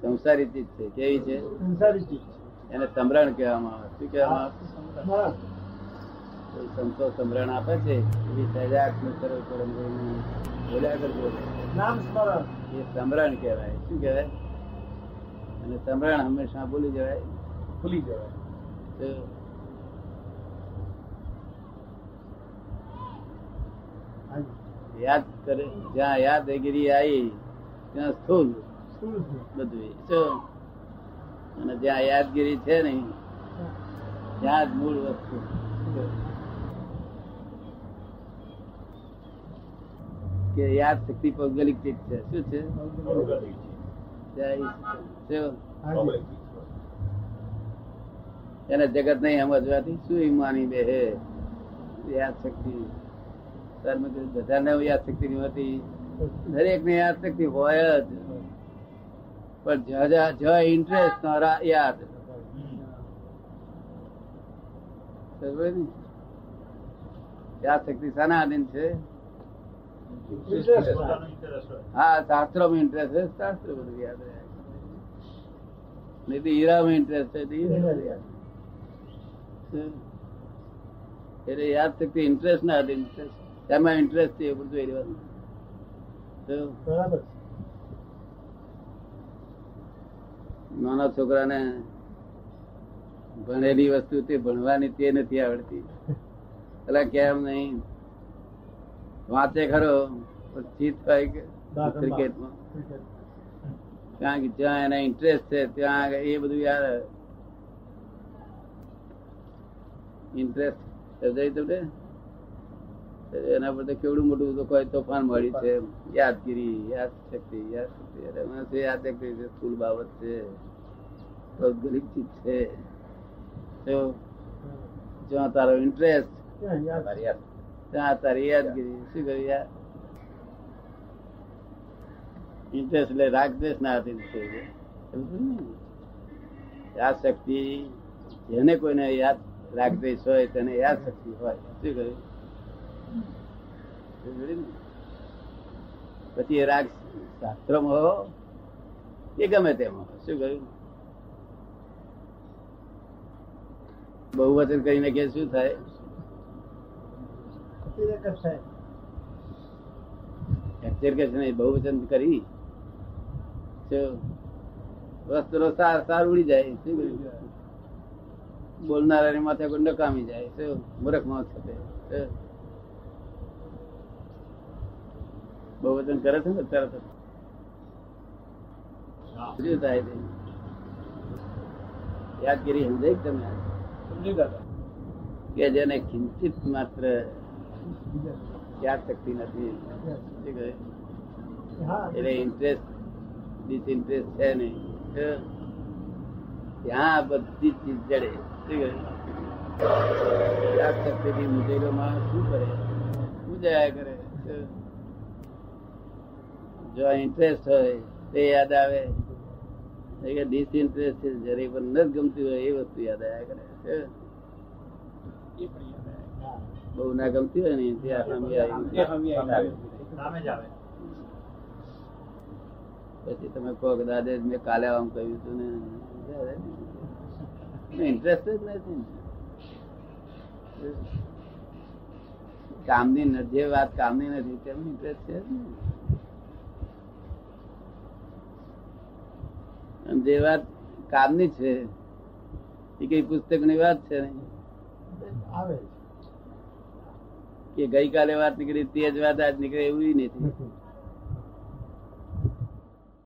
સંસારી ચીજ છે. કેવી છે? સંસારી ચીજ. એને સંભરણ કહેવામાં આવે. શું કહેવામાં આવે? સંતો સંભરણ આપે છે એવી સજા સરળ પરમ બોલ્યા કરજો. એ સંભરણ કહેવાય. શું કહેવાય? અને સંભરણ હંમેશા ભૂલી જવાય, ભૂલી જવાય. યાદ કરે, જ્યાં યાદગીરી આવી ત્યાં સ્થુલ બધું, અને જ્યાં યાદગીરી છે નહી ત્યાં જ મૂળ વસ્તુ. કે યાદ શક્તિ ભૌગોલિક ચીજ છે. શું છે? એને જગત નહીં સમજવાથી શું ઈમાની બે હે યાદ શક્તિ. બધાને યાદ શક્તિ ની હોતી, દરેક ને યાદ શક્તિ હોય જ, પણ જ ઇન્ટરેસ્ટ યાદ યાદ શક્તિ શાના આધીન છે? હા, શાસ્ત્રો માં ઇન્ટરેસ્ટ છે, શાસ્ત્ર બધું યાદ રહે. નહીં તો હીરામાં ઇન્ટરેસ્ટ છે, એટલે યાદ શક્તિ ઇન્ટરેસ્ટ ના આધીન છે. તેમાં ઇન્ટરેસ્ટ છે બધું એ રહેવાનું. બરાબર. નાના છોકરાને ભણેલી વસ્તુ તે ભણવાની તે નથી આવડતી. એટલે કેમ નહીં વાંચે ખરો, જીત થાય ક્રિકેટમાં. કારણ કે જ્યાં એના ઇન્ટરેસ્ટ છે ત્યાં એ બધું યાર ઇન્ટરેસ્ટ સમજાય તમને. એના પર તો કેવડું મોટું તો કોઈ તોફાન મળ્યું છે. યાદગીરી, યાદ શક્તિ યાદ શક્તિ સ્કૂલ બાબત છે, ભૌગોલિક ચીજ છે. જ્યાં તારો ઇન્ટરેસ્ટ ત્યાં તારી યાદગીરી. શું કરી યાર? ઇન્ટરેસ્ટ એટલે રાગદેશ ના હતી. યાદ શક્તિ જેને કોઈને યાદ રાગદેશ હોય તેને યાદ શક્તિ હોય. શું કર્યું? પછી એ રાગ શાસ્ત્રમાં હો કે ગમે તેમાં. શું કર્યું? બહુવચન કરીને કે શું થાય? બહુવચન કરી ઉડી જાય. બોલનારા માથે કોઈ નકામી જાય. શું મૂર્ખ માણસ થશે? બહુવચન કરે છે ને તરત શું થાય? યાદગીરી સમજાય તમે કે જેને કિંચિત માત્ર યાદ શક્તિ નથી. એટલે ઇન્ટરેસ્ટ ડિસઇન્ટરેસ્ટ છે નહીં, ત્યાં બધી ચીજ જડે. યાદ શક્તિથી મુજેલો માણસ શું કરે? મુજાયા કરે. જો ઇન્ટરેસ્ટ હોય તે યાદ આવે, ડિસઇન્ટરેસ્ટ છે જરી પણ ન ગમતી હોય એ વસ્તુ યાદ આવ્યા કરે. બહુ ના ગમતી હોય ને પછી તમે કહો કે દાદે મેં કાલે આમ કહ્યું હતું ને. ઇન્ટરેસ્ટ જ નથી. કામની નથી, જે વાત કામની નથી તેમાં ઇન્ટરેસ્ટ છે જ નહીં. જે વાત કામની છે એ કઈ પુસ્તક ની વાત છે કે ગઈકાલે વાત નીકળી તે જ વાત આજ નીકળે એવું નથી.